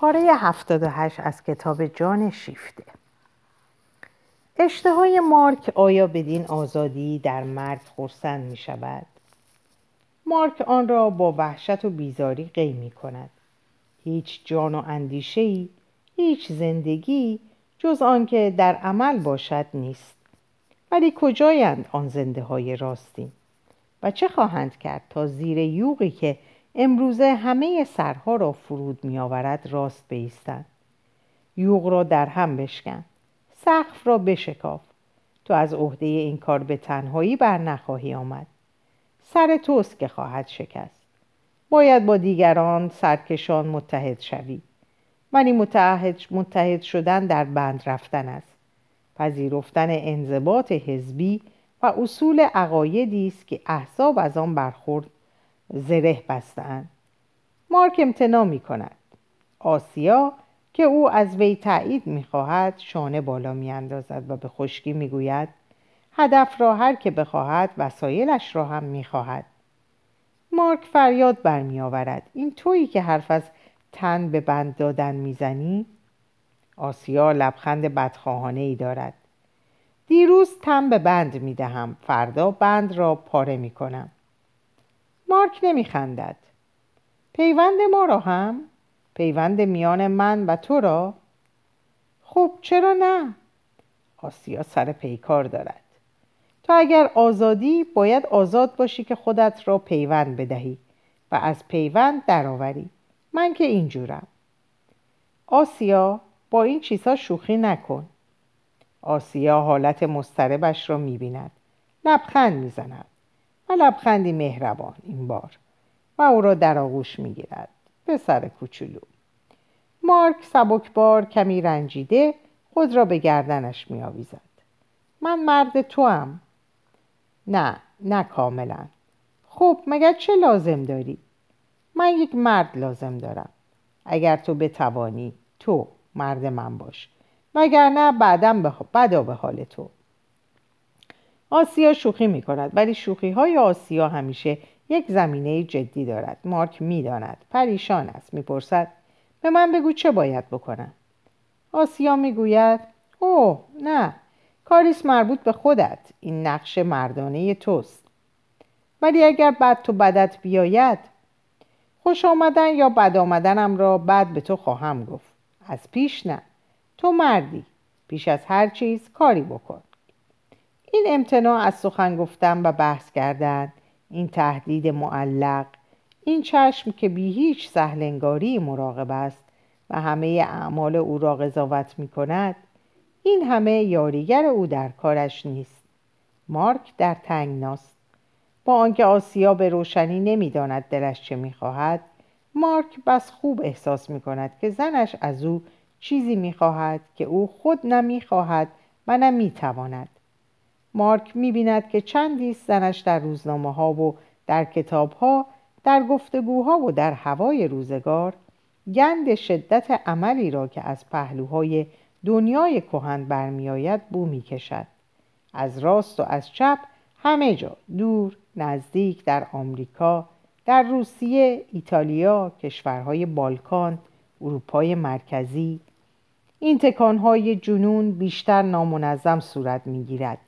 پاره 78 از کتاب جان شیفته. اشتهای مارک آیا بدین آزادی در مرگ خرسند می شود؟ مارک آن را با وحشت و بیزاری قی می کند. هیچ جان و اندیشه‌ای، هیچ زندگی جز آن که در عمل باشد نیست. ولی کجایند آن زنده های راستی؟ و چه خواهند کرد تا زیر یوغی که امروزه همه سرها را فرود می آورد راست بایستند؟ یوغ را در هم بشکن، سقف را بشکاف. تو از عهده این کار به تنهایی بر نخواهی آمد. سر توست که خواهد شکست. باید با دیگران سرکشان متحد شوی. ولی متحد شدن در بند رفتن است. پذیرفتن انضباط حزبی و اصول عقایدی است که احزاب از آن برخورد زره بستند. مارک امتناع می کند. آسیا که او از وی تایید می خواهد شانه بالا می اندازد و به خشکی می گوید هدف را هر که بخواهد وسایلش را هم می خواهد. مارک فریاد برمی آورد این تویی که حرف از تن به بند دادن می زنی؟ آسیا لبخند بدخواهانه ای دارد. دیروز تن به بند می دهم، فردا بند را پاره می کنم. مارک نمی خندد. پیوند ما را هم؟ پیوند میان من و تو را؟ خب چرا نه؟ آسیا سر پیکار دارد. تو اگر آزادی باید آزاد باشی که خودت را پیوند بدهی و از پیوند درآوری. من که اینجورم. آسیا با این چیزها شوخی نکن. آسیا حالت مضطربش را می‌بیند. لبخند می‌زند. و لبخندی مهربان این بار و او را در آغوش می‌گیرد. پسر کوچولو. مارک سبکبار کمی رنجیده خود را به گردنش می‌آویزد. من مرد توام. نه کاملا. خب مگر چه لازم داری؟ من یک مرد لازم دارم. اگر تو بتوانی تو مرد من باش، وگرنه بدا به حال تو. آسیا شوخی می کند، ولی شوخی های آسیا همیشه یک زمینه جدی دارد. مارک می داند. پریشان است. می پرسد به من بگو چه باید بکنم. آسیا می گوید اوه نه، کاریست مربوط به خودت. این نقش مردانه توست. ولی اگر بد تو بدت بیاید، خوش آمدن یا بد آمدنم را بعد به تو خواهم گفت. از پیش نه. تو مردی. پیش از هر چیز کاری بکن. این امتناع از سخن گفتن و بحث کردن، این تهدید معلق، این چشم که بی هیچ سهلنگاری مراقب است و همه اعمال او را قضاوت می کند، این همه یاریگر او در کارش نیست. مارک در تنگناست. با آنکه آسیا به روشنی نمی داند دلش چه می خواهد، مارک بس خوب احساس می کند که زنش از او چیزی می خواهد که او خود نمی خواهد و نمی تواند. مارک می‌بیند که چندی زنش در روزنامه‌ها و در کتاب‌ها، در گفتگوها و در هوای روزگار گند شدت عملی را که از پهلوهای دنیای کهن برمی‌آید بو می‌کشد. از راست و از چپ، همه جا، دور، نزدیک، در آمریکا، در روسیه، ایتالیا، کشورهای بالکان، اروپای مرکزی، این تکان‌های جنون بیشتر نامنظم صورت می‌گیرد.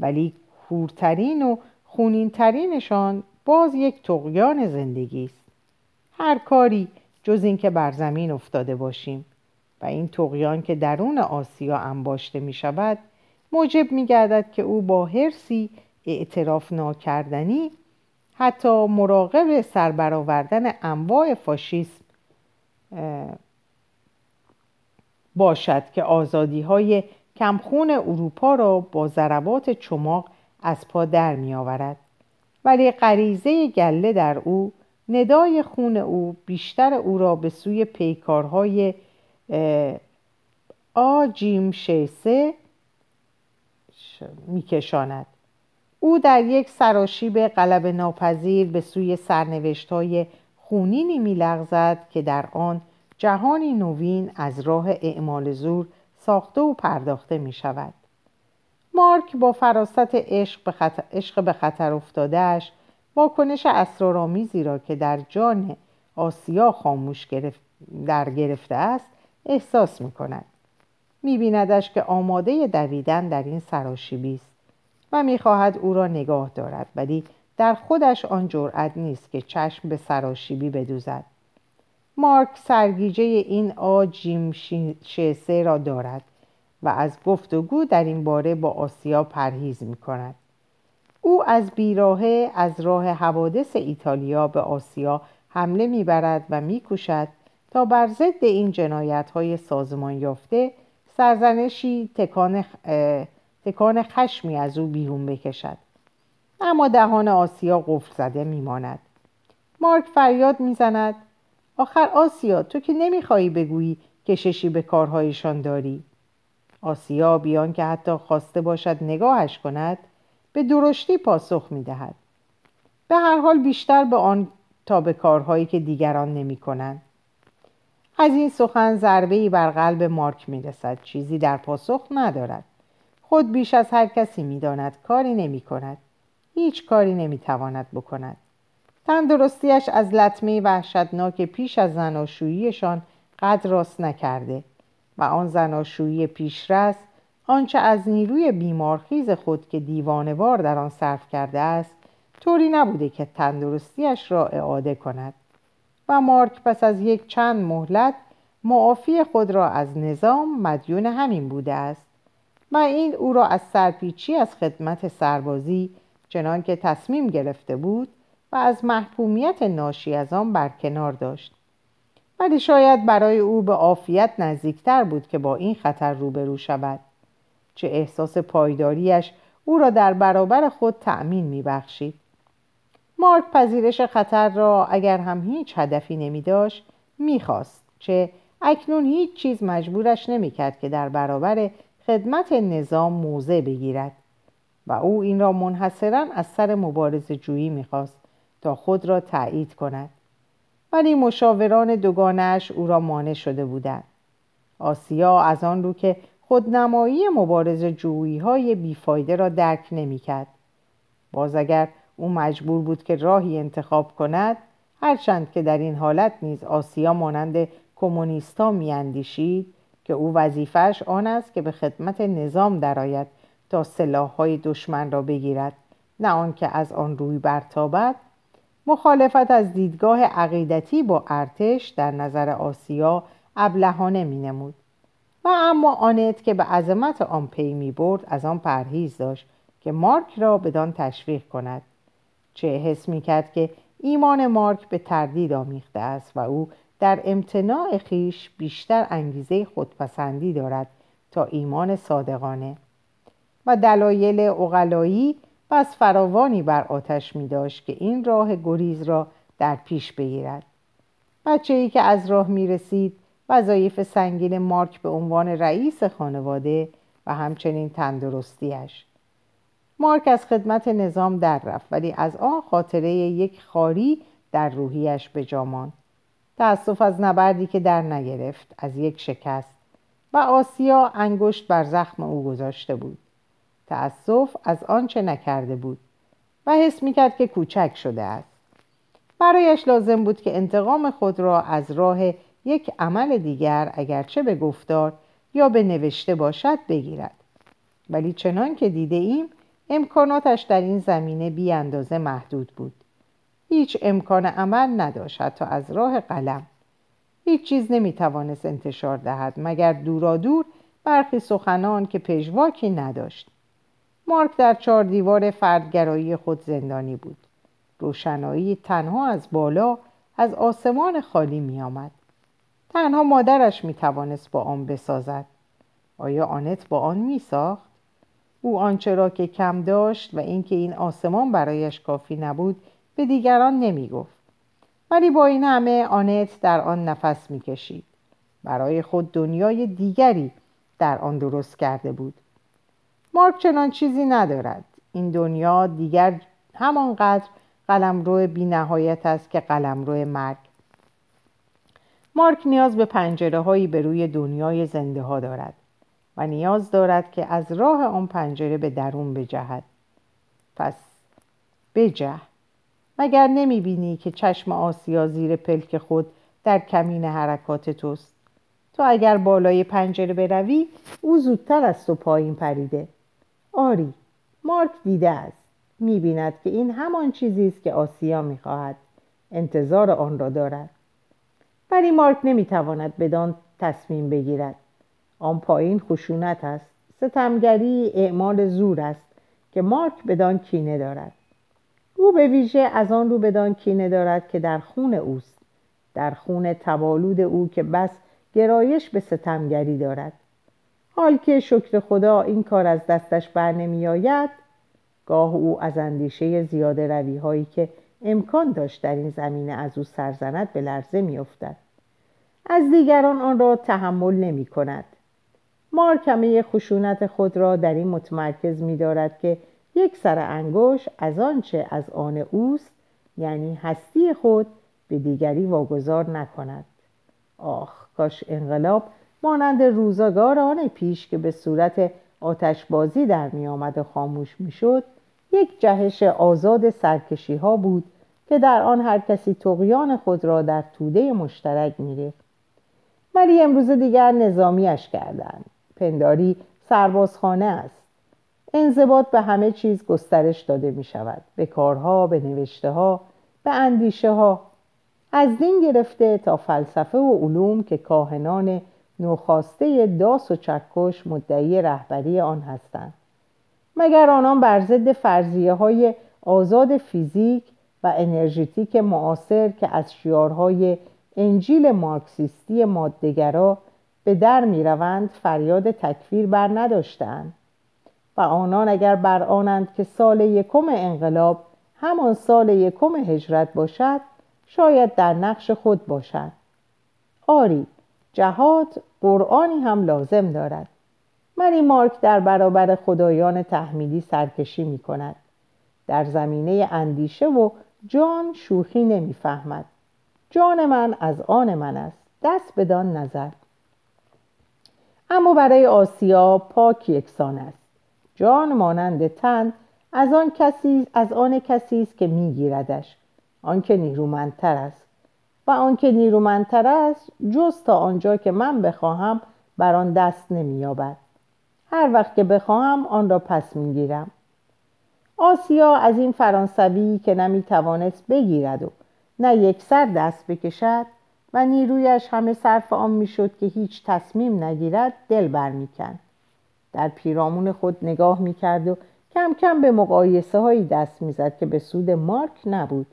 ولی کورترین و خونینترینشان باز یک طغیان زندگی است. هر کاری جز این که بر زمین افتاده باشیم و این طغیان که درون آسیا انباشته می شود موجب می گردد که او با حرصی اعتراف ناکردنی حتی مراقب سربرآوردن انواع فاشیسم باشد که آزادی های کمخون اروپا را با ضربات چماق از پا در می آورد. ولی غریزه گله در او، ندای خون او، بیشتر او را به سوی پیکارهای آجیم شیسه می کشاند. او در یک سراشیب غلبه ناپذیر به سوی سرنوشت‌های خونینی می لغزد که در آن جهانی نوین از راه اعمال زور ساخته و پرداخته می شود. مارک با فراست عشق به خطر افتادهش، واکنش اسرارآمیزی را که در جان آسیا خاموش در گرفته است احساس می‌کند. می‌بیندش که آماده دویدن در این سراشیبی است و می‌خواهد او را نگاه دارد، ولی در خودش آن جرأت نیست که چشم به سراشیبی بدوزد. مارک سرگیجه این آجیم شیسه را دارد و از گفتگو در این باره با آسیا پرهیز می‌کند. او از بیراهه از راه حوادث ایتالیا به آسیا حمله می‌برد و می‌کوشد تا بر ضد این جنایت‌های سازمان یافته سرزنشی تکان خشمی از او بیرون بکشد، اما دهان آسیا قفل زده می‌ماند. مارک فریاد می‌زند: آخر آسیا، تو که نمی‌خوای بگویی کششی به کارهایشان داری؟ آسیا بیان که حتی خواسته باشد نگاهش کند به درشتی پاسخ می‌دهد: به هر حال بیشتر به آن تا به کارهایی که دیگران نمی‌کنند. از این سخن ضربه‌ای بر قلب مارک می‌رسد. چیزی در پاسخ ندارد. خود بیش از هر کسی می‌داند کاری نمی‌کند. هیچ کاری نمی‌تواند بکند. تندرستیش از لطمه وحشتناک پیش از زناشوییشان قد راست نکرده و آن زناشویی پیشرس آنچه از نیروی بیمارخیز خود که دیوانه‌وار در آن صرف کرده است طوری نبوده که تندرستیش را اعاده کند و مارک پس از یک چند مهلت معافی خود را از نظام مدیون همین بوده است و این او را از سرپیچی از خدمت سربازی چنان که تصمیم گرفته بود و از محکومیت ناشی از آن برکنار داشت. ولی شاید برای او به عافیت نزدیکتر بود که با این خطر روبرو شود. چه احساس پایداریش او را در برابر خود تأمین می‌بخشید. مارک پذیرش خطر را اگر هم هیچ هدفی نمی‌داشت می‌خواست، چه اکنون هیچ چیز مجبورش نمی‌کرد که در برابر خدمت نظام موضع بگیرد و او این را منحصراً از سر مبارزه‌جویی می‌خواست تا خود را تأیید کند. ولی مشاوران دوگانه‌اش او را مانع شده بودند. آسیا از آن رو که خودنمایی مبارزه‌جویی‌های بیفایده را درک نمی‌کرد. باز اگر او مجبور بود که راهی انتخاب کند، هرچند که در این حالت نیز آسیا مانند کمونیستا می‌اندیشید که او وظیفه‌اش آن است که به خدمت نظام درآید تا سلاح‌های دشمن را بگیرد، نه آنکه از آن روی برتابد. مخالفت از دیدگاه عقیدتی با ارتش در نظر آسیا ابلهانه می‌نمود و اما آنت که به عظمت آن پی می‌برد از آن پرهیز داشت که مارک را بدان تشویق کند. چه حس می‌کرد که ایمان مارک به تردید آمیخته است و او در امتناع خیش بیشتر انگیزه خودپسندی دارد تا ایمان صادقانه و دلایل عقلایی پس فراوانی بر آتش می‌داشت که این راه گریز را در پیش بگیرد. بچه‌ای که از راه می‌رسید وظایف سنگین مارک به عنوان رئیس خانواده و همچنین تندرستیش. مارک از خدمت نظام در رفت، ولی از آن خاطره یک خاری در روحیش به جا ماند. تأسف از نبردی که در نگرفت، از یک شکست و آسیا انگشت بر زخم او گذاشته بود. تأسف از آن چه نکرده بود و حس می‌کرد که کوچک شده است. برایش لازم بود که انتقام خود را از راه یک عمل دیگر، اگرچه به گفتار یا به نوشته باشد، بگیرد. ولی چنان که دیده ایم امکاناتش در این زمینه بی اندازه محدود بود. هیچ امکان عمل نداشت، حتی از راه قلم. هیچ چیز نمی‌توانست انتشار دهد مگر دورادور برخی سخنان که پژواکی نداشت. مارک در چهار دیوار فردگرایی خود زندانی بود. روشنایی تنها از بالا از آسمان خالی می آمد. تنها مادرش می توانست با آن بسازد. آیا آنت با آن می ساخت؟ او آنچه را که کم داشت و اینکه این آسمان برایش کافی نبود به دیگران نمی گفت. ولی با این همه آنت در آن نفس می کشید. برای خود دنیای دیگری در آن درست کرده بود. مارک چنان چیزی ندارد. این دنیا دیگر همانقدر قلمرو بی نهایت است که قلمرو مرگ. مارک نیاز به پنجره‌هایی به روی دنیای زنده ها دارد و نیاز دارد که از راه آن پنجره به درون بجهد. پس بجه. مگر نمی بینی که چشم آسیا زیر پلک خود در کمین حرکات توست. تو اگر بالای پنجره بروی او زودتر از تو پایین پریده. آری، مارک دیده است. می‌بیند که این همان چیزی است که آسیا می‌خواهد. انتظار آن را دارد. ولی مارک نمی‌تواند بدان تصمیم بگیرد. آن پایین خشونت است. ستمگری اعمال زور است که مارک بدان کینه دارد. او به ویژه از آن رو بدان کینه دارد که در خون اوست. در خون تبالود او که بس گرایش به ستمگری دارد. حال که شکر خدا این کار از دستش بر نمی آید، گاه او از اندیشه زیاده روی هایی که امکان داشت در این زمینه از او سرزند به لرزه می افتد. از دیگران آن را تحمل نمی کند. مارک همه خشونت خود را در این متمرکز می دارد که یک سر انگوش از آنچه از آن اوست، یعنی هستی خود، به دیگری واگذار نکند. آخ، کاش انقلاب مانند روزگار آن پیش که به صورت آتشبازی در می آمد و خاموش می شد، یک جهش آزاد سرکشی ها بود که در آن هر کسی طغیان خود را در توده مشترک می ریخت. ولی امروز دیگر نظامیش کردند. پنداری سربازخانه است. انضباط به همه چیز گسترش داده می شود. به کارها، به نوشته ها، به اندیشه ها. از دین گرفته تا فلسفه و علوم که کاهنان نوخاسته داس و چکش مدعی رهبری آن هستند. مگر آنان بر ضد فرضیه های آزاد فیزیک و انرژیتیک معاصر که از شیارهای انجیل مارکسیستی ماده‌گرا به در می روند فریاد تکفیر بر نداشتند؟ و آنان اگر بر آنند که سال یکم انقلاب همان سال یکم هجرت باشد، شاید در نقش خود باشد. آری، جهاد قرآنی هم لازم دارد. منی مارک در برابر خدایان تحمیلی سرکشی می کند. در زمینه اندیشه و جان شوخی نمی فهمد. جان من از آن من است، دست بدان نظر. اما برای آسیا پاک یکسان است. جان مانند تن از آن کسی است که می گیردش. آنکه نیرومندتر است و آنکه نیرومندتر است جز تا آنجا که من بخواهم بر آن دست نمی‌یابد. هر وقت که بخواهم آن را پس می‌گیرم. آسیا از این فرانسوی که نمی‌توانست بگیرد و نه یک سر دست بکشد و نیرویش همه صرف آن می‌شد که هیچ تصمیم نگیرد، دل برمی‌کند. در پیرامون خود نگاه می‌کرد و کم کم به مقایسه‌هایی دست می‌زد که به سود مارک نبود.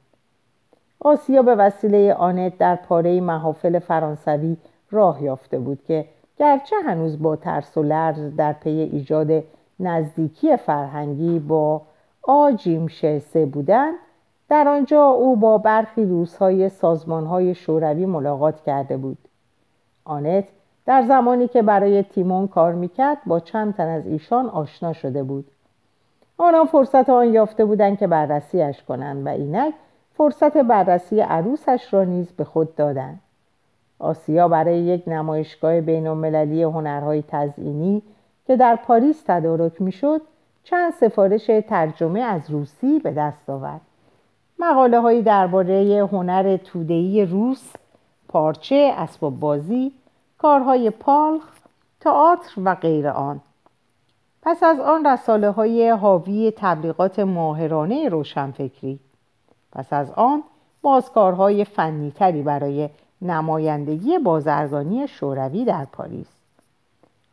آسیا به وسیله آنت در پاره محافل فرانسوی راه یافته بود که گرچه هنوز با ترس و لرز در پی ایجاد نزدیکی فرهنگی با آجیم شسه بودند، در آنجا او با برخی روس‌های سازمان‌های شوروی ملاقات کرده بود. آنت در زمانی که برای تیمون کار میکرد با چند تن از ایشان آشنا شده بود. آنها فرصت آن یافته بودند که بررسیش کنند و اینک فرصت بررسی عروسش را نیز به خود دادند. آسیا برای یک نمایشگاه بین‌المللی هنرهای تزئینی که در پاریس تدارک می‌شد، چند سفارش ترجمه از روسی به دست آورد. مقاله‌هایی درباره هنر توده‌ای روس، پارچه، اسباب بازی، کارهای پالخ، تئاتر و غیر آن. پس از آن رساله‌های حاوی تبلیغات ماهرانه روشنفکری، پس از آن بازکارهای فنی تری برای نمایندگی بازرگانی شوروی در پاریس.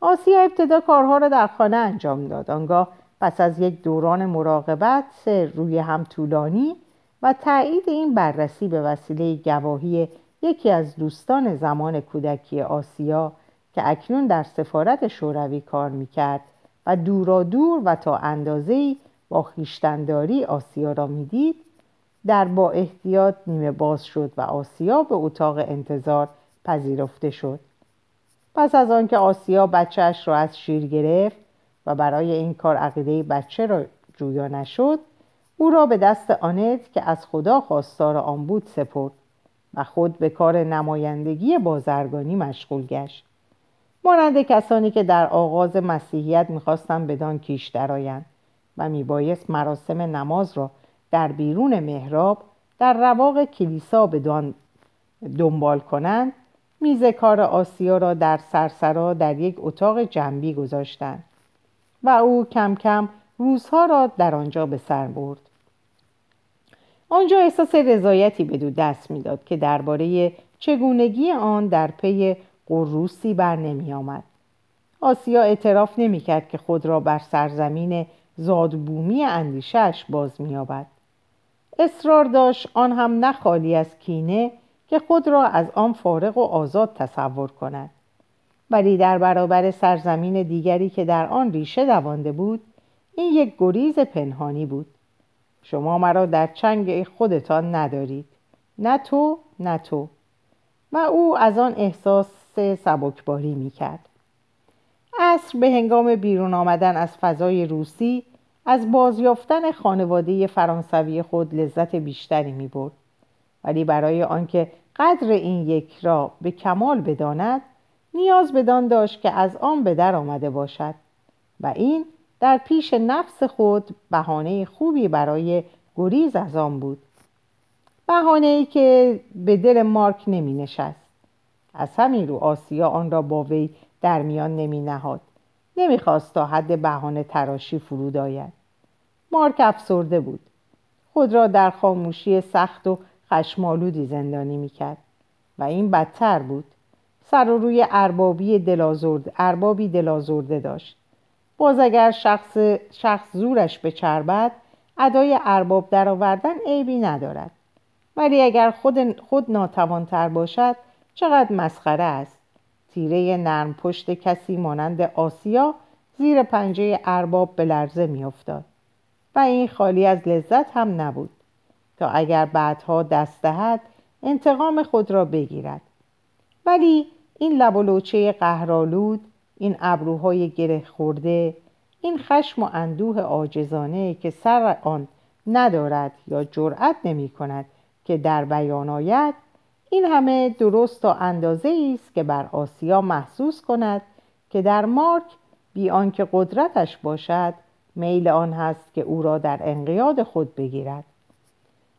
آسیا ابتدا کارها را در خانه انجام داد. آنگاه پس از یک دوران مراقبت روی هم طولانی و تایید این بررسی به وسیله گواهی یکی از دوستان زمان کودکی آسیا که اکنون در سفارت شوروی کار میکرد و دورا دور و تا اندازه‌ای با خویشتنداری آسیا را میدید، در با احتیاط نیمه باز شد و آسیا به اتاق انتظار پذیرفته شد. پس از آنکه آسیا بچهش را از شیر گرفت و برای این کار عقیده بچه را جویا نشد، او را به دست آنت که از خدا خواستار آن بود سپرد و خود به کار نمایندگی بازرگانی مشغول گشت. مانند کسانی که در آغاز مسیحیت می‌خواستند بدان کیش درآیند و میبایست مراسم نماز را در بیرون محراب در رواق کلیسا بدان دنبال کنند، میز کار آسیا را در سرسرا در یک اتاق جنبی گذاشتند و او کم کم روزها را در آنجا به سر برد. آنجا احساس رضایتی به دو دست میداد که درباره چگونگی آن در پی قروسی بر نمی آمد. آسیا اعتراف نمی کرد که خود را بر سرزمین زادبومی اندیشش باز می آبد. اصرار داشت آن هم نه خالی از کینه که خود را از آن فارغ و آزاد تصور کند، ولی در برابر سرزمین دیگری که در آن ریشه دوانده بود، این یک گریز پنهانی بود. شما مرا در چنگ خودتان ندارید، نه تو نه تو. و او از آن احساس سبکباری می کرد. عصر به هنگام بیرون آمدن از فضای روسی از بازیافتن خانواده فرانسوی خود لذت بیشتری می برد، ولی برای آنکه قدر این یک را به کمال بداند نیاز بدان داشت که از آن به در آمده باشد و این در پیش نفس خود بهانه خوبی برای گریز از آن بود، بهانه‌ای که به دل مارک نمی نشست. از همین رو آسیا آن را با وی در میان نمی نهاد. نمی خواست تا حد بهانه تراشی فرود آید. مارک افسرده بود. خود را در خاموشی سخت و خشمالودی زندانی می کرد و این بدتر بود. سر و روی اربابی دلازرده داشت. باز اگر شخص زورش به چربد ادای ارباب در آوردن عیبی ندارد، ولی اگر خود ناتوانتر باشد چقدر مسخره است. تیره نرم پشت کسی مانند آسیا زیر پنجه ارباب به لرزه می افتاد و این خالی از لذت هم نبود تا اگر بعدها دست دهد انتقام خود را بگیرد، ولی این لب و لوچه قهرآلود، این ابروهای گره خورده، این خشم و اندوه عاجزانه که سر آن ندارد یا جرأت نمی کند که در بیان آید، این همه درست تا اندازه‌ای است که بر آسیا محسوس کند که در مارک بی آنکه قدرتش باشد میل آن هست که او را در انقیاد خود بگیرد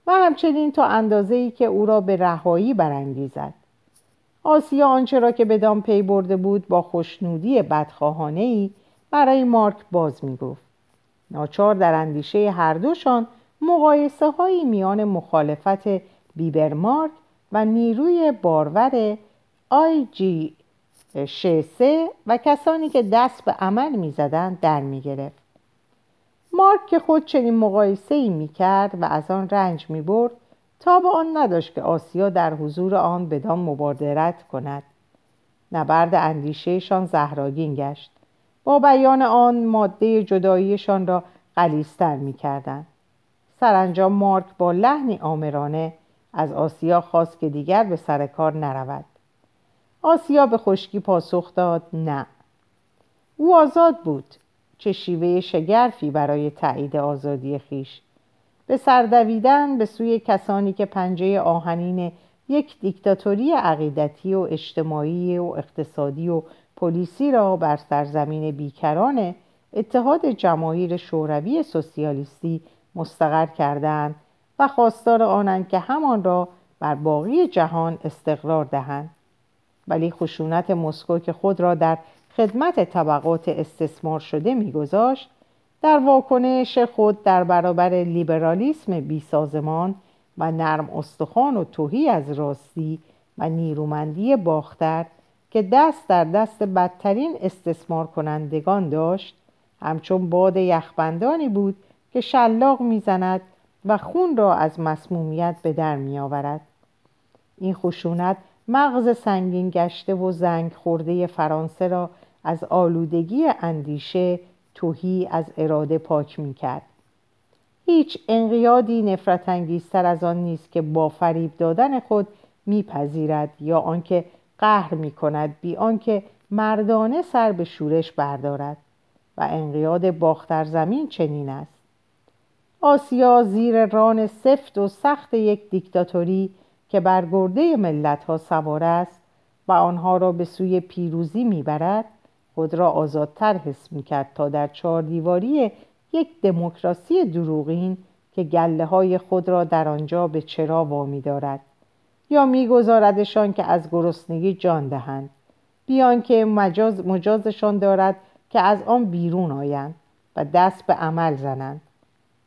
و همچنین تا اندازه‌ای که او را به رهایی برانگیزد. آسیا آنچه را که به دام پی برده بود با خوشنودی بدخواهانه‌ای برای مارک باز می‌گفت. ناچار در اندیشه هر دوشان مقایسه‌هایی میان مخالفت بیبر مارک و نیروی بارور IG-63 و کسانی که دست به عمل می‌زدند در می‌گرفت. مارک که خود چنین مقایسه‌ای می‌کرد و از آن رنج می‌برد، تاب آن نداشت که آسیا در حضور آن بدان مبادرت کند. نبرد اندیشهشان زهرآگین گشت. با بیان آن ماده جداییشان را غلیظ‌تر می‌کردند. سرانجام مارک با لحنی آمرانه از آسیا خواست که دیگر به سر کار نرود. آسیا به خشکی پاسخ داد نه. او آزاد بود. چه شیوه شگرفی برای تایید آزادی خویش. به سردویدن به سوی کسانی که پنجه آهنین یک دیکتاتوری عقیدتی و اجتماعی و اقتصادی و پلیسی را بر سرزمین بیکران اتحاد جماهیر شوروی سوسیالیستی مستقر کردند و خواستار آنند که همان را بر باقی جهان استقرار دهند، ولی خشونت مسکو که خود را در خدمت طبقات استثمار شده می‌گذاشت در واکنش خود در برابر لیبرالیسم بیسازمان و نرم استخوان و تهی از راستی و نیرومندی باختر که دست در دست بدترین استثمار کنندگان داشت همچون باد یخبندانی بود که شلاق می‌زند و خون را از مسمومیت به در می آورد. این خشونت مغز سنگین گشته و زنگ خورده فرانسه را از آلودگی اندیشه تهی از اراده پاک می کرد. هیچ انقیادی نفرت انگیزتر از آن نیست که با فریب دادن خود می پذیرد یا آنکه قهر می کند بی آنکه مردانه سر به شورش بردارد و انقیاد باختر زمین چنین است. آسیا زیر ران سفت و سخت یک دیکتاتوری که بر گرده ملت‌ها سوار است و آنها را به سوی پیروزی می‌برد، خود را آزادتر حس می‌کرد تا در چهار دیواری یک دموکراسی دروغین که گله‌های خود را در آنجا به چرا وامی‌دارد، یا میگذاردشان که از گرسنگی جان دهند، بیان که مجازشان دارد که از آن بیرون آیند و دست به عمل زنند،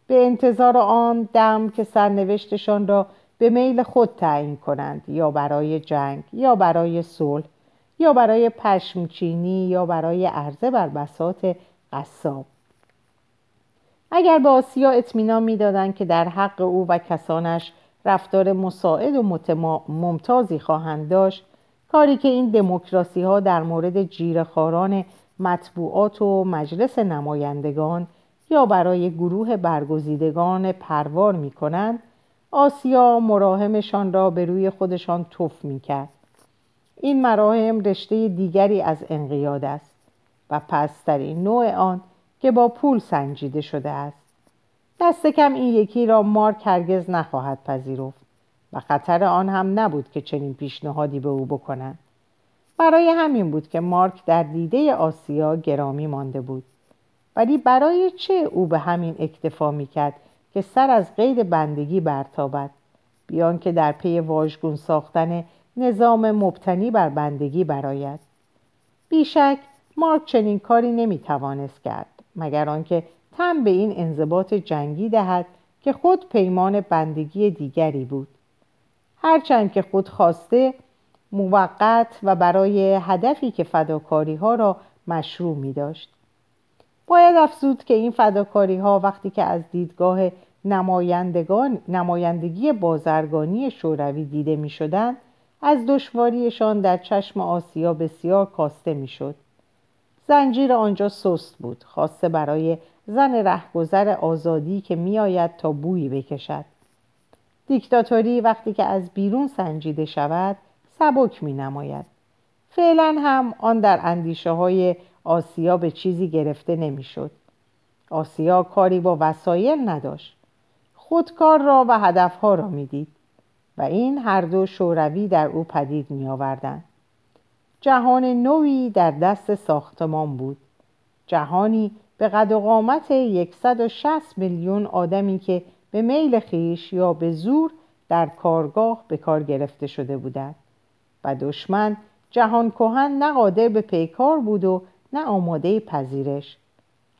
به انتظار آن دم که سرنوشتشان را به میل خود تعیین کنند، یا برای جنگ، یا برای صلح، یا برای پشمچینی، یا برای عرضه بر بساط قصاب. اگر به آسیا اطمینان می‌دادند که در حق او و کسانش رفتار مساعد و ممتازی خواهند داشت، کاری که این دموکراسی‌ها در مورد جیره‌خواران مطبوعات و مجلس نمایندگان یا برای گروه برگزیدگان پروار می‌کنند، آسیا مراهمشان را به روی خودشان تف می‌کرد. این مراهم رشته دیگری از انقیاد است و پست‌ترین نوع آن که با پول سنجیده شده است. دست کم این یکی را مارک هرگز نخواهد پذیرفت و خطر آن هم نبود که چنین پیشنهادی به او بکنند. برای همین بود که مارک در دیده آسیا گرامی مانده بود. ولی برای چه او به همین اکتفا میکرد که سر از قید بندگی برتابد، بیان که در پی واژگون ساختن نظام مبتنی بر بندگی برآید؟ بیشک مارک چنین کاری نمیتوانست کرد، مگر آنکه تن به این انضباط جنگی دهد که خود پیمان بندگی دیگری بود. هرچند که خود خواسته، موقت و برای هدفی که فداکاری ها را مشروع می داشت. باید افزود که این فداکاری ها وقتی که از دیدگاه نمایندگی بازرگانی شوروی دیده می شدند، از دشواریشان در چشم آسیا بسیار کاسته می شد. زنجیر آنجا سست بود، خاصه برای زن رهگذر آزادی که می آید تا بویی بکشد. دیکتاتوری وقتی که از بیرون سنجیده شود سبک می نماید. فعلا هم آن در اندیشه های آسیا به چیزی گرفته نمی شد. آسیا کاری با وسایل نداشت، خودکار را و هدفها را می دید و این هر دو شوروی در او پدید می آوردند. جهان نوی در دست ساختمان بود، جهانی به قد و قامت 160 میلیون آدمی که به میل خویش یا به زور در کارگاه به کار گرفته شده بودند و دشمن جهان کهن نه قادر به پیکار بود و نه آماده پذیرش.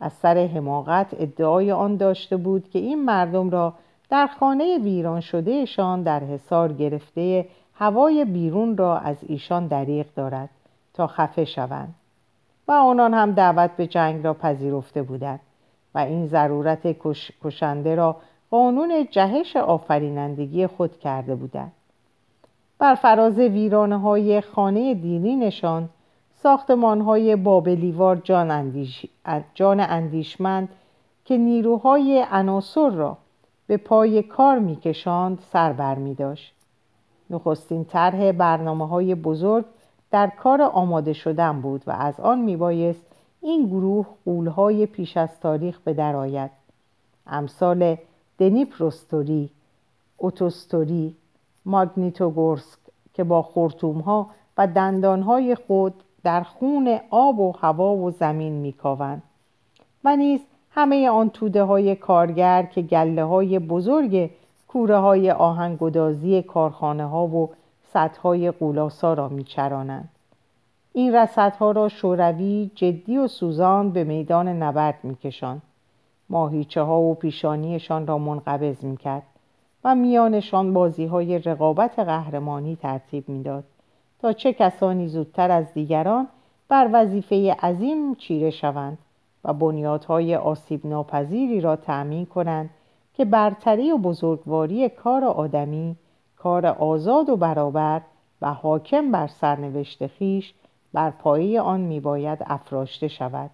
از سر حماقت ادعای آن داشته بود که این مردم را در خانه ویران شدهشان در حصار گرفته هوای بیرون را از ایشان دریغ دارد تا خفه شوند و آنان هم دعوت به جنگ را پذیرفته بودند و این ضرورت کشنده را قانون جهش آفرینندگی خود کرده بودند. بر فراز ویرانه‌های خانه دیرینشان ساختمان‌های بابلیوار جان اندیشمند که نیروهای عناصر را به پای کار می‌کشاند سر بر می‌داشت. نخستین طرح برنامه‌های بزرگ در کار آماده شدن بود و از آن میبایست این گروه غول‌های پیش از تاریخ به در آید، امثال دنیپروستوری، اوتوستوری، ماگنیتوگورسک که با خرطوم‌ها و دندان‌های خود در خون آب و هوا و زمین میکاوند، و نیز همه آن توده‌های کارگر که گله‌های بزرگ کوره‌های آهنگدازی کارخانه‌ها و سدهای قولاسا را میچرانند. این رصدها را شوروی جدی و سوزان به میدان نبرد میکشاند. ماهیچه ها و پیشانیشان را منقبض میکرد و میانشان بازیهای رقابت قهرمانی ترتیب میداد تا چه کسانی زودتر از دیگران بر وظیفه عظیم چیره شوند و بنیادهای آسیب ناپذیری را تأمین کنند که برتری و بزرگواری کار آدمی، کار آزاد و برابر و حاکم بر سرنوشت خویش بر پایه آن میباید افراشته شود.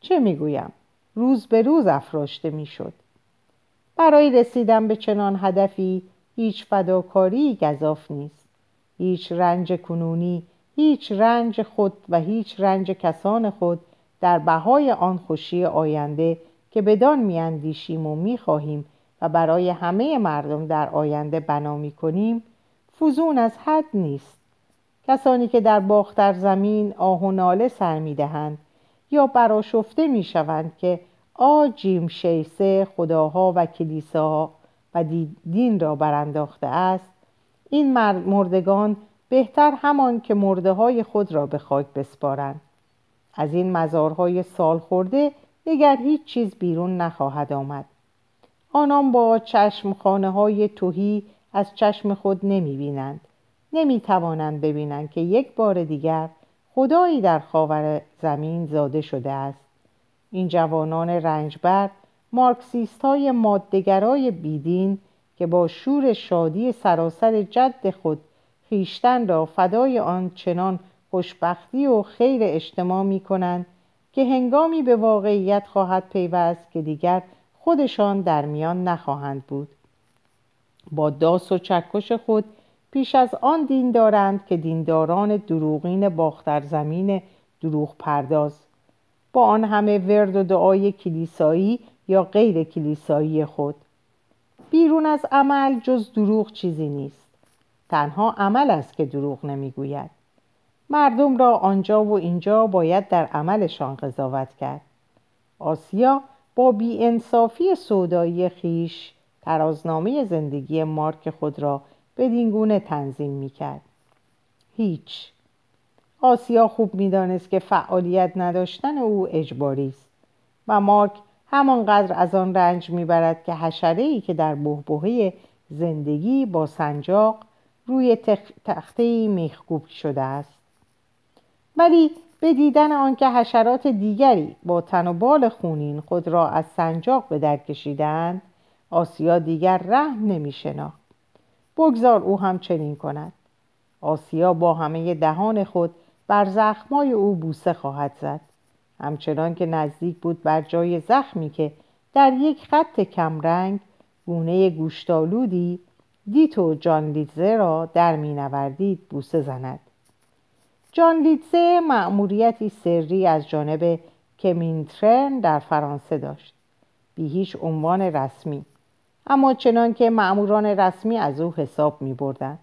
چه میگویم؟ روز به روز افراشته میشد. برای رسیدن به چنان هدفی هیچ فداکاری گزاف نیست. هیچ رنج کنونی، هیچ رنج خود و هیچ رنج کسان خود در بهای آن خوشی آینده که بدان میاندیشیم و میخواهیم و برای همه مردم در آینده بنا می‌کنیم فزون از حد نیست. کسانی که در باختر زمین آه و ناله سر می‌دهند یا برآشفته می‌شوند که آجیم شیسه خداها و کلیساها و دین را برانداخته است، این مردگان بهتر همان که مرده های خود را به خاک بسپارند. از این مزارهای سال خورده دیگر هیچ چیز بیرون نخواهد آمد. آنان با چشمخانه های تهی از چشم خود نمی بینند. نمی توانند ببینند که یک بار دیگر خدایی در خاور زمین زاده شده است. این جوانان رنجبر، مارکسیست های ماده‌گرای بیدین که با شور شادی سراسر جد خود خیشتن را فدای آن چنان خوشبختی و خیر اجتماع می کنند که هنگامی به واقعیت خواهد پیوست که دیگر خودشان در میان نخواهند بود. با داس و چکش خود پیش از آن دین دارند که دینداران دروغین باختر زمین دروغ پرداز با آن همه ورد و دعای کلیسایی یا غیر کلیسایی خود. بیرون از عمل جز دروغ چیزی نیست. تنها عمل است که دروغ نمیگوید. مردم را آنجا و اینجا باید در عملشان قضاوت کرد. آسیا با بی‌انصافی سودایی خیش ترازنامه زندگی مارک خود را بدین گونه تنظیم میکرد. هیچ. آسیا خوب میدانست که فعالیت نداشتن او اجباری است و مارک همانقدر از آن رنج میبرد که حشره‌ای که در بحبوحه زندگی با سنجاق روی تخته‌ای میخکوب شده است. ولی به دیدن آنکه حشرات دیگری با تن و بال خونین خود را از سنجاق به در کشیدند، آسیا دیگر رحم نمی‌شناخت. بگذار او هم چنین کند. آسیا با همه دهان خود بر زخمای او بوسه خواهد زد، همچنان که نزدیک بود بر جای زخمی که در یک خط کمرنگ گونه گوشتالودی دیتو جان لیتزه را در مینوردید بوسه زند. جان لیتزه مأموریتی سری از جانب کمینترن در فرانسه داشت، بی هیچ عنوان رسمی، اما چنان که مأموران رسمی از او حساب می بردن.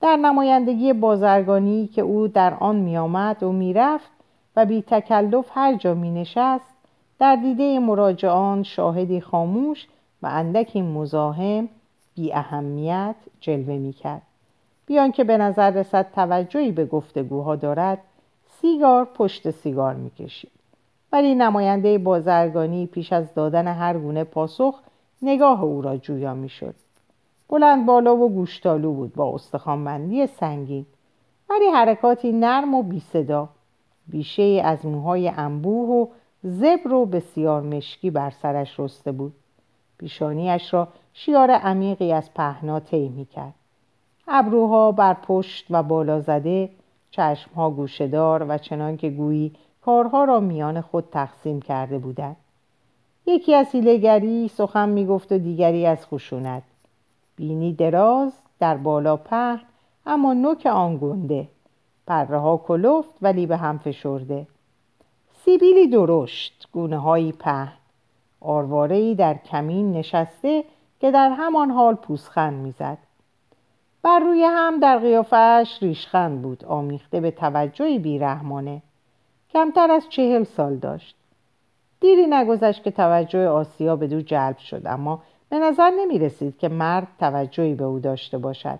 در نمایندگی بازرگانی که او در آن می آمد و می رفت و بی تکلف هر جا می نشست، در دیده مراجعان شاهدی خاموش و اندکی مزاحم، بی اهمیت جلوه می کرد. بیان که به نظر رسد توجهی به گفتگوها دارد، سیگار پشت سیگار می کشید. ولی نماینده بازرگانی پیش از دادن هر گونه پاسخ نگاه او را جویا می شد. بلند بالا و گوشتالو بود با استخوانبندی سنگین، ولی حرکاتی نرم و بی صدا. بیشه از موهای انبوه و زبر و بسیار مشکی بر سرش رسته بود. پیشانیش را شیار عمیقی از پهنا طی می‌کرد. ابروها بر پشت و بالا زده، چشمها گوشه‌دار و چنان که گویی کارها را میان خود تقسیم کرده بودند. یکی از حیله‌گری سخن می‌گفت و دیگری از خشونت. بینی دراز، در بالا پهن، اما نوک آن گنده، پره‌ها کلفت ولی به هم فشرده، سیبیلی درشت، گونه‌هایی پهن، آرواره‌ای در کمین نشسته که در همان حال پوزخند می‌زد. بر روی هم در قیافه‌اش ریشخند بود، آمیخته به توجهی بی‌رحمانه. کمتر از 40 سال داشت. دیری نگذشت که توجه آسیا به دو جلب شد، اما به نظر نمی رسید که مرد توجهی به او داشته باشد.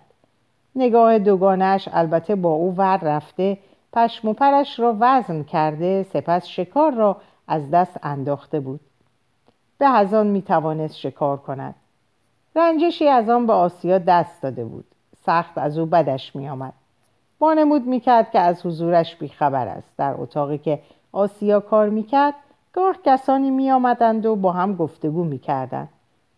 نگاه دوگانش البته با او ور رفته، پشم و پرش را وزن کرده، سپس شکار را از دست انداخته بود. به هزان می توانست شکار کند. رنجشی از آن به آسیا دست داده بود. سخت از او بدش می آمد. وانمود می کرد که از حضورش بیخبر است. در اتاقی که آسیا کار می کرد، گاه کسانی می آمدند و با هم گفتگو می کردند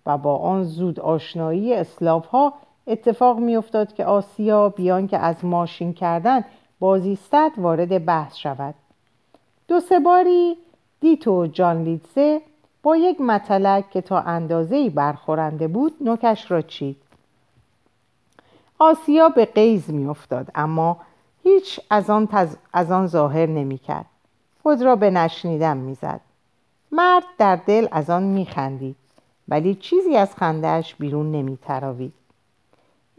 و با آن زود آشنایی اسلاوها اتفاق می افتاد که آسیا بیان که از ماشین کردن بازیستد وارد بحث شود. 2-3 باری دیتو جان لیتزه با یک متلک که تا اندازه‌ای برخورنده بود نوکش را چید. آسیا به غیظ می افتاد، اما هیچ از آن ظاهر نمی کرد. خود را به نشنیدن می زد. مرد در دل از آن می خندید، ولی چیزی از خندهش بیرون نمی تراوید.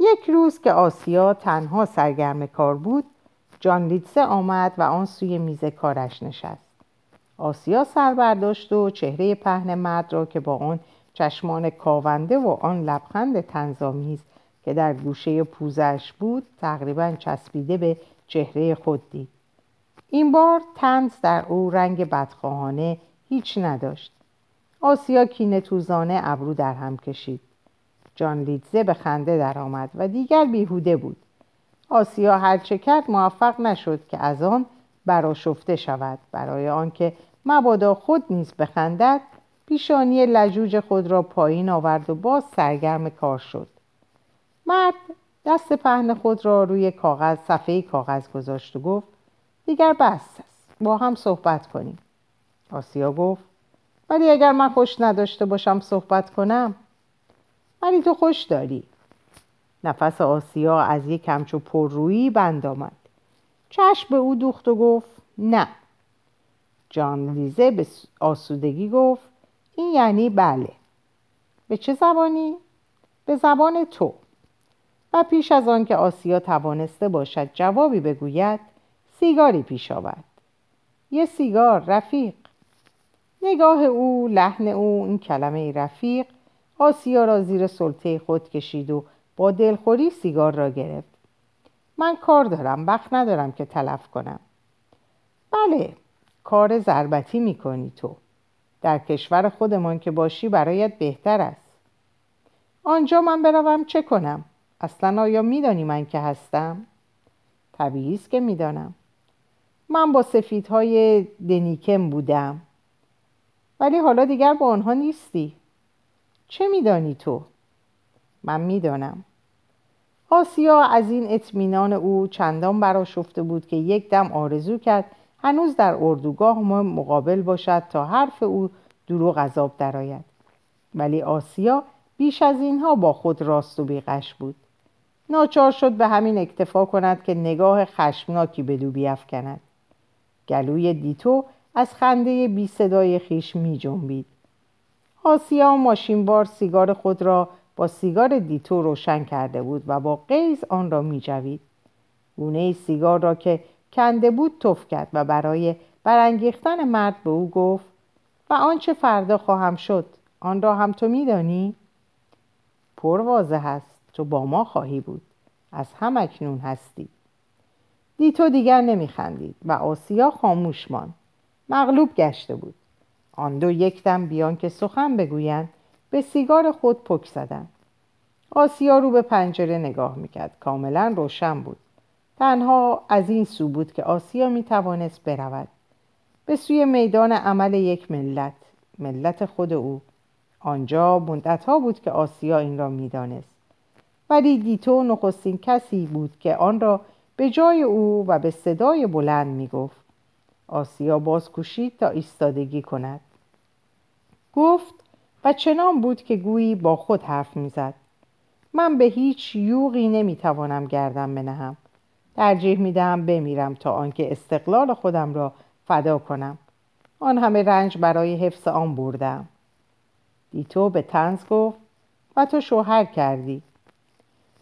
یک روز که آسیا تنها سرگرم کار بود، جان لیتزه آمد و آن سوی میز کارش نشست. آسیا سر برداشت و چهره پهن مرد را که با آن چشمان کاونده و آن لبخند طنزآمیز که در گوشه پوزش بود تقریباً چسبیده به چهره خود دید. این بار طنز در او رنگ بدخواهانه هیچ نداشت. آسیا کینه‌توزانه ابرو در هم کشید. جان لیدزه به خنده در آمد و دیگر بیهوده بود. آسیا هرچه کرد موفق نشد که از آن برآشفته شود. برای آنکه مبادا خود نیز بخندد، پیشانی لجوج خود را پایین آورد و باز سرگرم کار شد. مرد دست پهن خود را روی کاغذ، صفحه کاغذ گذاشت و گفت: دیگر بس است، با هم صحبت کنیم. آسیا گفت: ولی اگر من خوش نداشته باشم صحبت کنم؟ ولی تو خوش داری. نفس آسیا از یک همچو پررویی بند آمد. چشم به او دوخت و گفت: نه. جان لیزه به آسودگی گفت: این یعنی بله. به چه زبانی؟ به زبان تو. و پیش از آن که آسیا توانسته باشد جوابی بگوید، سیگاری پیش آورد. یه سیگار رفیق. نگاه او، لحن او، این کلمه رفیق آسیا را زیر سلطه خود کشید و با دلخوری سیگار را گرفت. من کار دارم، وقت ندارم که تلف کنم. بله، کار ضربتی میکنی تو. در کشور خودمان که باشی برایت بهتر است. آنجا من بروم چه کنم؟ اصلا آیا میدانی من که هستم؟ طبیعی است که میدانم. من با سفیدهای دنیکم بودم، ولی حالا دیگر با آنها نیستی. چه میدانی تو؟ من میدانم. آسیا از این اطمینان او چندان برآشفته بود که یک دم آرزو کرد هنوز در اردوگاه ما مقابل باشد تا حرف او دروغ از آب درآید. ولی آسیا بیش از اینها با خود راست و بیغش بود. ناچار شد به همین اکتفا کند که نگاه خشمناکی به دو بیفکند. گلوی دیتو از خنده بی صدای خیش می جنبید. آسیا ماشینبار سیگار خود را با سیگار دیتو روشن کرده بود و با غیظ آن را می جوید. گونه سیگار را که کنده بود تف کرد و برای برانگیختن مرد به او گفت: و آنچه فردا خواهم شد آن را هم تو می دانی؟ پر واضح است. تو با ما خواهی بود. از هم اکنون هستی. دیتو دیگر نمی خندید و آسیا خاموش ماند. مغلوب گشته بود. آن دو یک دم بیان که سخن بگویند به سیگار خود پک زدند. آسیا رو به پنجره نگاه میکرد. کاملا روشن بود. تنها از این سو بود که آسیا میتوانست برود، به سوی میدان عمل یک ملت، ملت خود او. آنجا مدتها بود که آسیا این را میدانست، ولی دیتو نخستین کسی بود که آن را به جای او و به صدای بلند میگفت. آسیا باز کوشید تا ایستادگی کند. گفت و چنان بود که گویی با خود حرف میزد: من به هیچ یوغی نمیتوانم گردم بنهم. ترجیح میدهم بمیرم تا آنکه استقلال خودم را فدا کنم. آن همه رنج برای حفظ آن بردم. دیتو به طنز گفت: و تو شوهر کردی.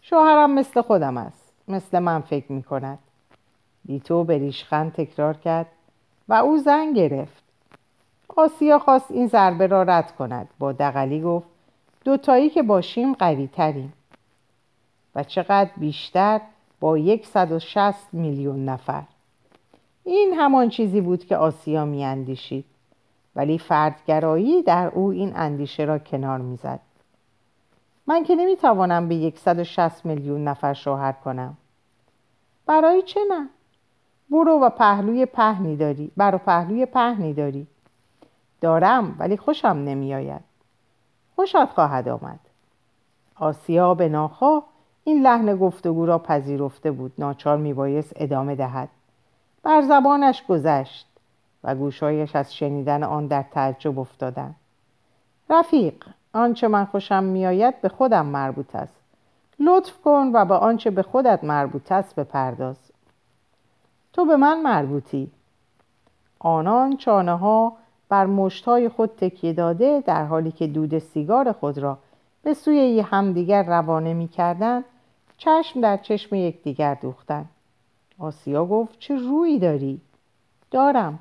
شوهرم مثل خودم است، مثل من فکر میکند. دیتو به ریشخند تکرار کرد: و او زن گرفت. آسیا خواست این ضربه را رد کند. با دغلی گفت: دوتایی که باشیم قوی تریم. و چقدر بیشتر، با 160 میلیون نفر. این همان چیزی بود که آسیا می اندیشید، ولی فردگرایی در او این اندیشه را کنار می زد. من که نمی توانم به 160 میلیون نفر شوهر کنم. برای چه نه؟ برو و پهلوی پهنی داری. دارم، ولی خوشم نمی آید. خوشت خواهد آمد. آسیا به ناخواه این لحن گفتگو را پذیرفته بود. ناچار می بایست ادامه دهد. بر زبانش گذشت و گوشایش از شنیدن آن در تعجب افتادند. رفیق، آنچه من خوشم می آید به خودم مربوط است. لطف کن و به آنچه به خودت مربوط است بپرداز. تو به من مربوطی. آنان چانه ها بر مشت‌های خود تکیه داده در حالی که دود سیگار خود را به سوی همدیگر روانه می‌کردند، چشم در چشم یکدیگر دوختند. آسیا گفت: چه رویی داری؟ دارم.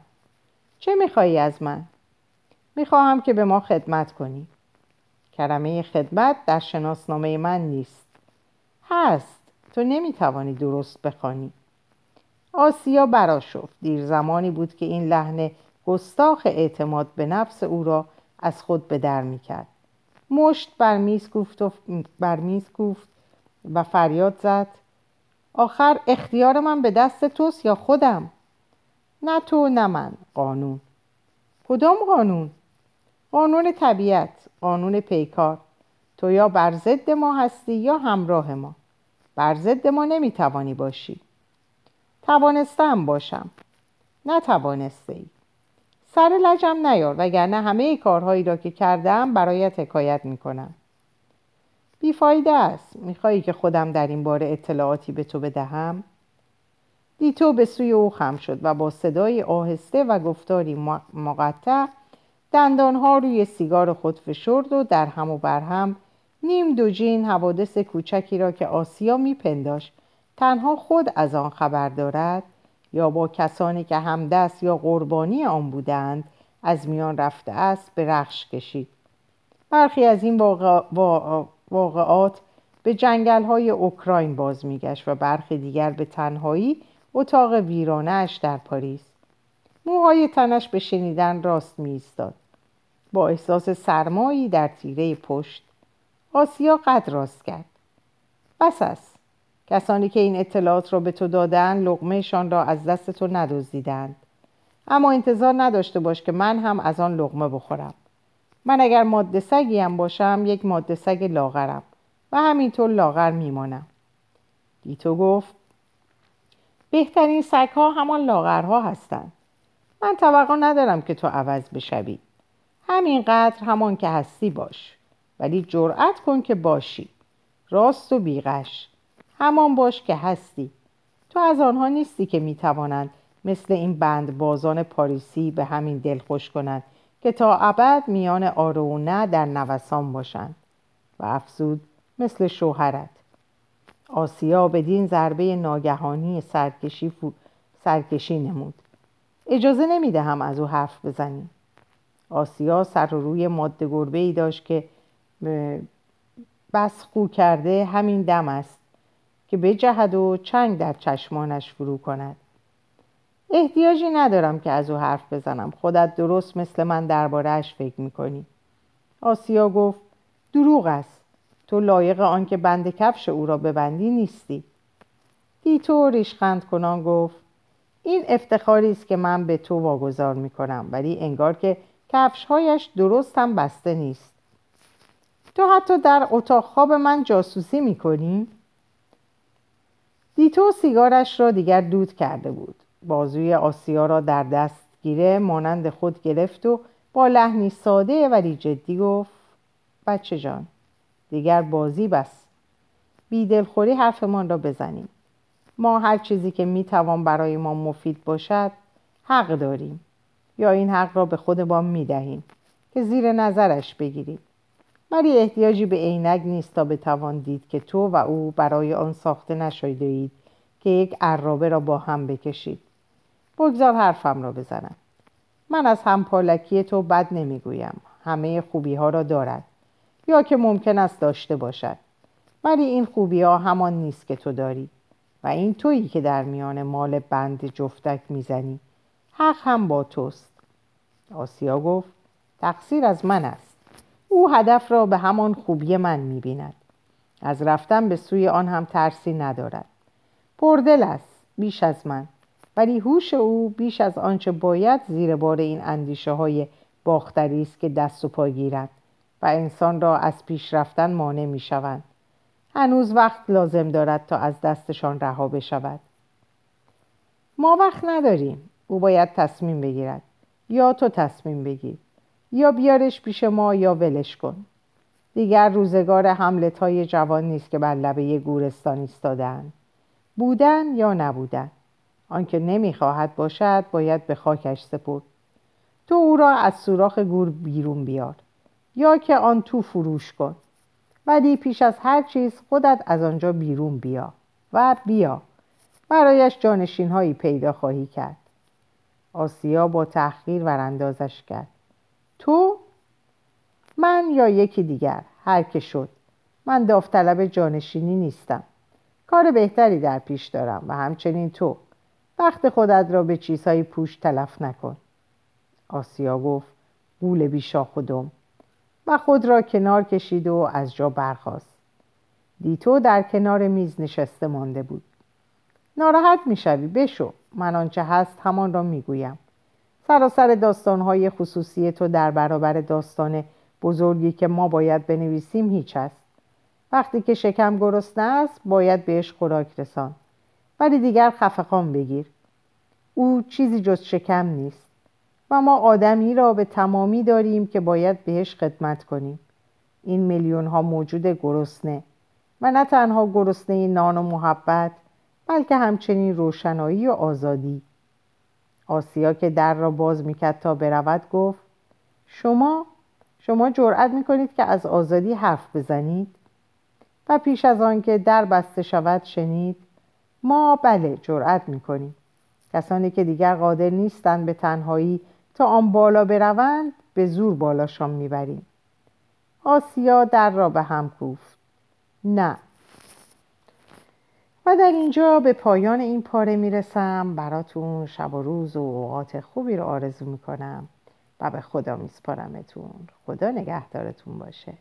چه می‌خوای از من؟ می‌خواهم که به ما خدمت کنی. کلمه خدمت در شناسنامه من نیست. هست. تو نمیتوانی درست بخوانی. آسیا برآشفت. دیر زمانی بود که این لحن گستاخ اعتماد به نفس او را از خود به در میکرد. مشت بر میز کوفت و فریاد زد: آخر اختیار من به دست توست یا خودم؟ نه تو نه من. قانون. کدام قانون؟ قانون طبیعت، قانون پیکار. تو یا بر ضد ما هستی یا همراه ما. بر ضد ما نمیتوانی باشی. توانستم باشم. نتوانستی. سر لجم نیار وگرنه همه کارهایی را که کردم برایت حکایت میکنم. بیفایده است. میخوایی که خودم در این باره اطلاعاتی به تو بدهم؟ دیتو به سوی او خم شد و با صدای آهسته و گفتاری مقطع دندانها روی سیگار خود فشرد و در هم و بر هم نیم دوجین حوادث کوچکی را که آسیا میپنداشت تنها خود از آن خبر دارد یا با کسانی که همدست یا قربانی آن بودند از میان رفته است به رخش کشید. برخی از این واقعات به جنگل‌های اوکراین باز میگشت و برخی دیگر به تنهایی اتاق ویرانه‌اش در پاریس. موهای تنش به شنیدن راست می‌ایستاد. با احساس سرمایی در تیره پشت آسیا قد راست کرد. بس است. کسانی که این اطلاعات را به تو دادن لقمه‌شان را از دست تو ندزدیدند. اما انتظار نداشته باش که من هم از آن لقمه بخورم. من اگر ماده سگی هم باشم یک ماده سگ لاغرم و همینطور لاغر میمانم. دیتو گفت: بهترین سگ‌ها همان لاغرها هستند. من توقع ندارم که تو عوض بشوی. همینقدر همان که هستی باش، ولی جرأت کن که باشی. راست و بیغش. همان باش که هستی. تو از آنها نیستی که میتوانند مثل این بند بازان پاریسی به همین دلخوش کنند که تا ابد میان آره و نه در نوسان باشند. و افزود: مثل شوهرت. آسیا بدین ضربه ناگهانی سرکشی نمود. اجازه نمیدهم از او حرف بزنی. آسیا سر و روی ماده گربه‌ای داشت که بس خو کرده همین دم است که بجهد و چنگ در چشمانش فرو کند. احتیاجی ندارم که از او حرف بزنم. خودت درست مثل من درباره‌اش فکر می‌کنی. آسیا گفت: دروغ است. تو لایق آن که بند کفش او را ببندی نیستی. دیتو ریشخند کنان گفت: این افتخاری است که من به تو واگذار می‌کنم، ولی انگار که کفش‌هایش درست هم بسته نیست. تو حتی در اتاق خواب من جاسوسی می‌کنی؟ دیتو سیگارش را دیگر دود کرده بود. بازوی آسیا را در دست گیره مانند خود گرفت و با لحنی ساده ولی جدی گفت: بچه جان، دیگر بازی بس. بی دلخوری حرفمان را بزنیم. ما هر چیزی که میتوان برای ما مفید باشد حق داریم، یا این حق را به خودمان میدهیم که زیر نظرش بگیریم. ولی احتیاجی به عینک نیست تا بتوان دید که تو و او برای آن ساخته نشده اید که یک عرابه را با هم بکشید. بگذار حرفم را بزنم. من از همپالکی تو بد نمیگویم. همه خوبی ها را دارد یا که ممکن است داشته باشد، ولی این خوبی ها همان نیست که تو داری و این تویی که در میان مال بند جفتک میزنی. حق هم با توست. آسیا گفت: تقصیر از من است. او هدف را به همان خوبی من میبیند. از رفتن به سوی آن هم ترسی ندارد. پردل است، بیش از من، ولی هوش او بیش از آنچه باید زیر بار این اندیشه های باختری است که دست و پا گیرد و انسان را از پیش رفتن مانع میشوند. هنوز وقت لازم دارد تا از دستشان رها بشود. ما وقت نداریم. او باید تصمیم بگیرد. یا تو تصمیم بگیر، یا بیارش پیش ما، یا ولش کن. دیگر روزگار هملت‌های جوان نیست که بر لبه گورستان ایستاده‌اند. بودن یا نبودن. آنکه نمیخواهد باشد باید به خاکش سپرد. تو او را از سوراخ گور بیرون بیار، یا که آن تو فروش کن. ولی پیش از هر چیز خودت از آنجا بیرون بیا و بیا. برایش جانشین هایی پیدا خواهی کرد. آسیا با تحقیر وراندازش کرد. تو؟ من یا یکی دیگر، هر که شد. من داوطلب جانشینی نیستم. کار بهتری در پیش دارم و همچنین تو. وقت خودت را به چیزهای پوچ تلف نکن. آسیا گفت گول بی شاخ و دم و خود را کنار کشید و از جا برخاست. دیتو در کنار میز نشسته مانده بود. ناراحت میشوی بشو، من آنچه هست همان را میگویم. سراسر داستانهای خصوصی تو در برابر داستان بزرگی که ما باید بنویسیم هیچ است. وقتی که شکم گرسنه است باید بهش خوراک رسان، ولی دیگر خفقان بگیر. او چیزی جز شکم نیست و ما آدمی را به تمامی داریم که باید بهش خدمت کنیم. این میلیون ها موجود گرسنه و نه تنها گرسنه نان و محبت، بلکه همچنین روشنایی و آزادی. آسیا که در را باز میکرد تا برود گفت شما جرأت میکنید که از آزادی حرف بزنید؟ و پیش از آن که در بسته شود شنید ما بله جرأت میکنیم. کسانی که دیگر قادر نیستند به تنهایی تا آن بالا بروند به زور بالاشان میبریم. آسیا در را به هم کوفت. نه. و در اینجا به پایان این پاره میرسم. براتون شب و روز و اوقات خوبی رو آرزو میکنم و به خدا میسپارمتون. خدا نگهدارتون باشه.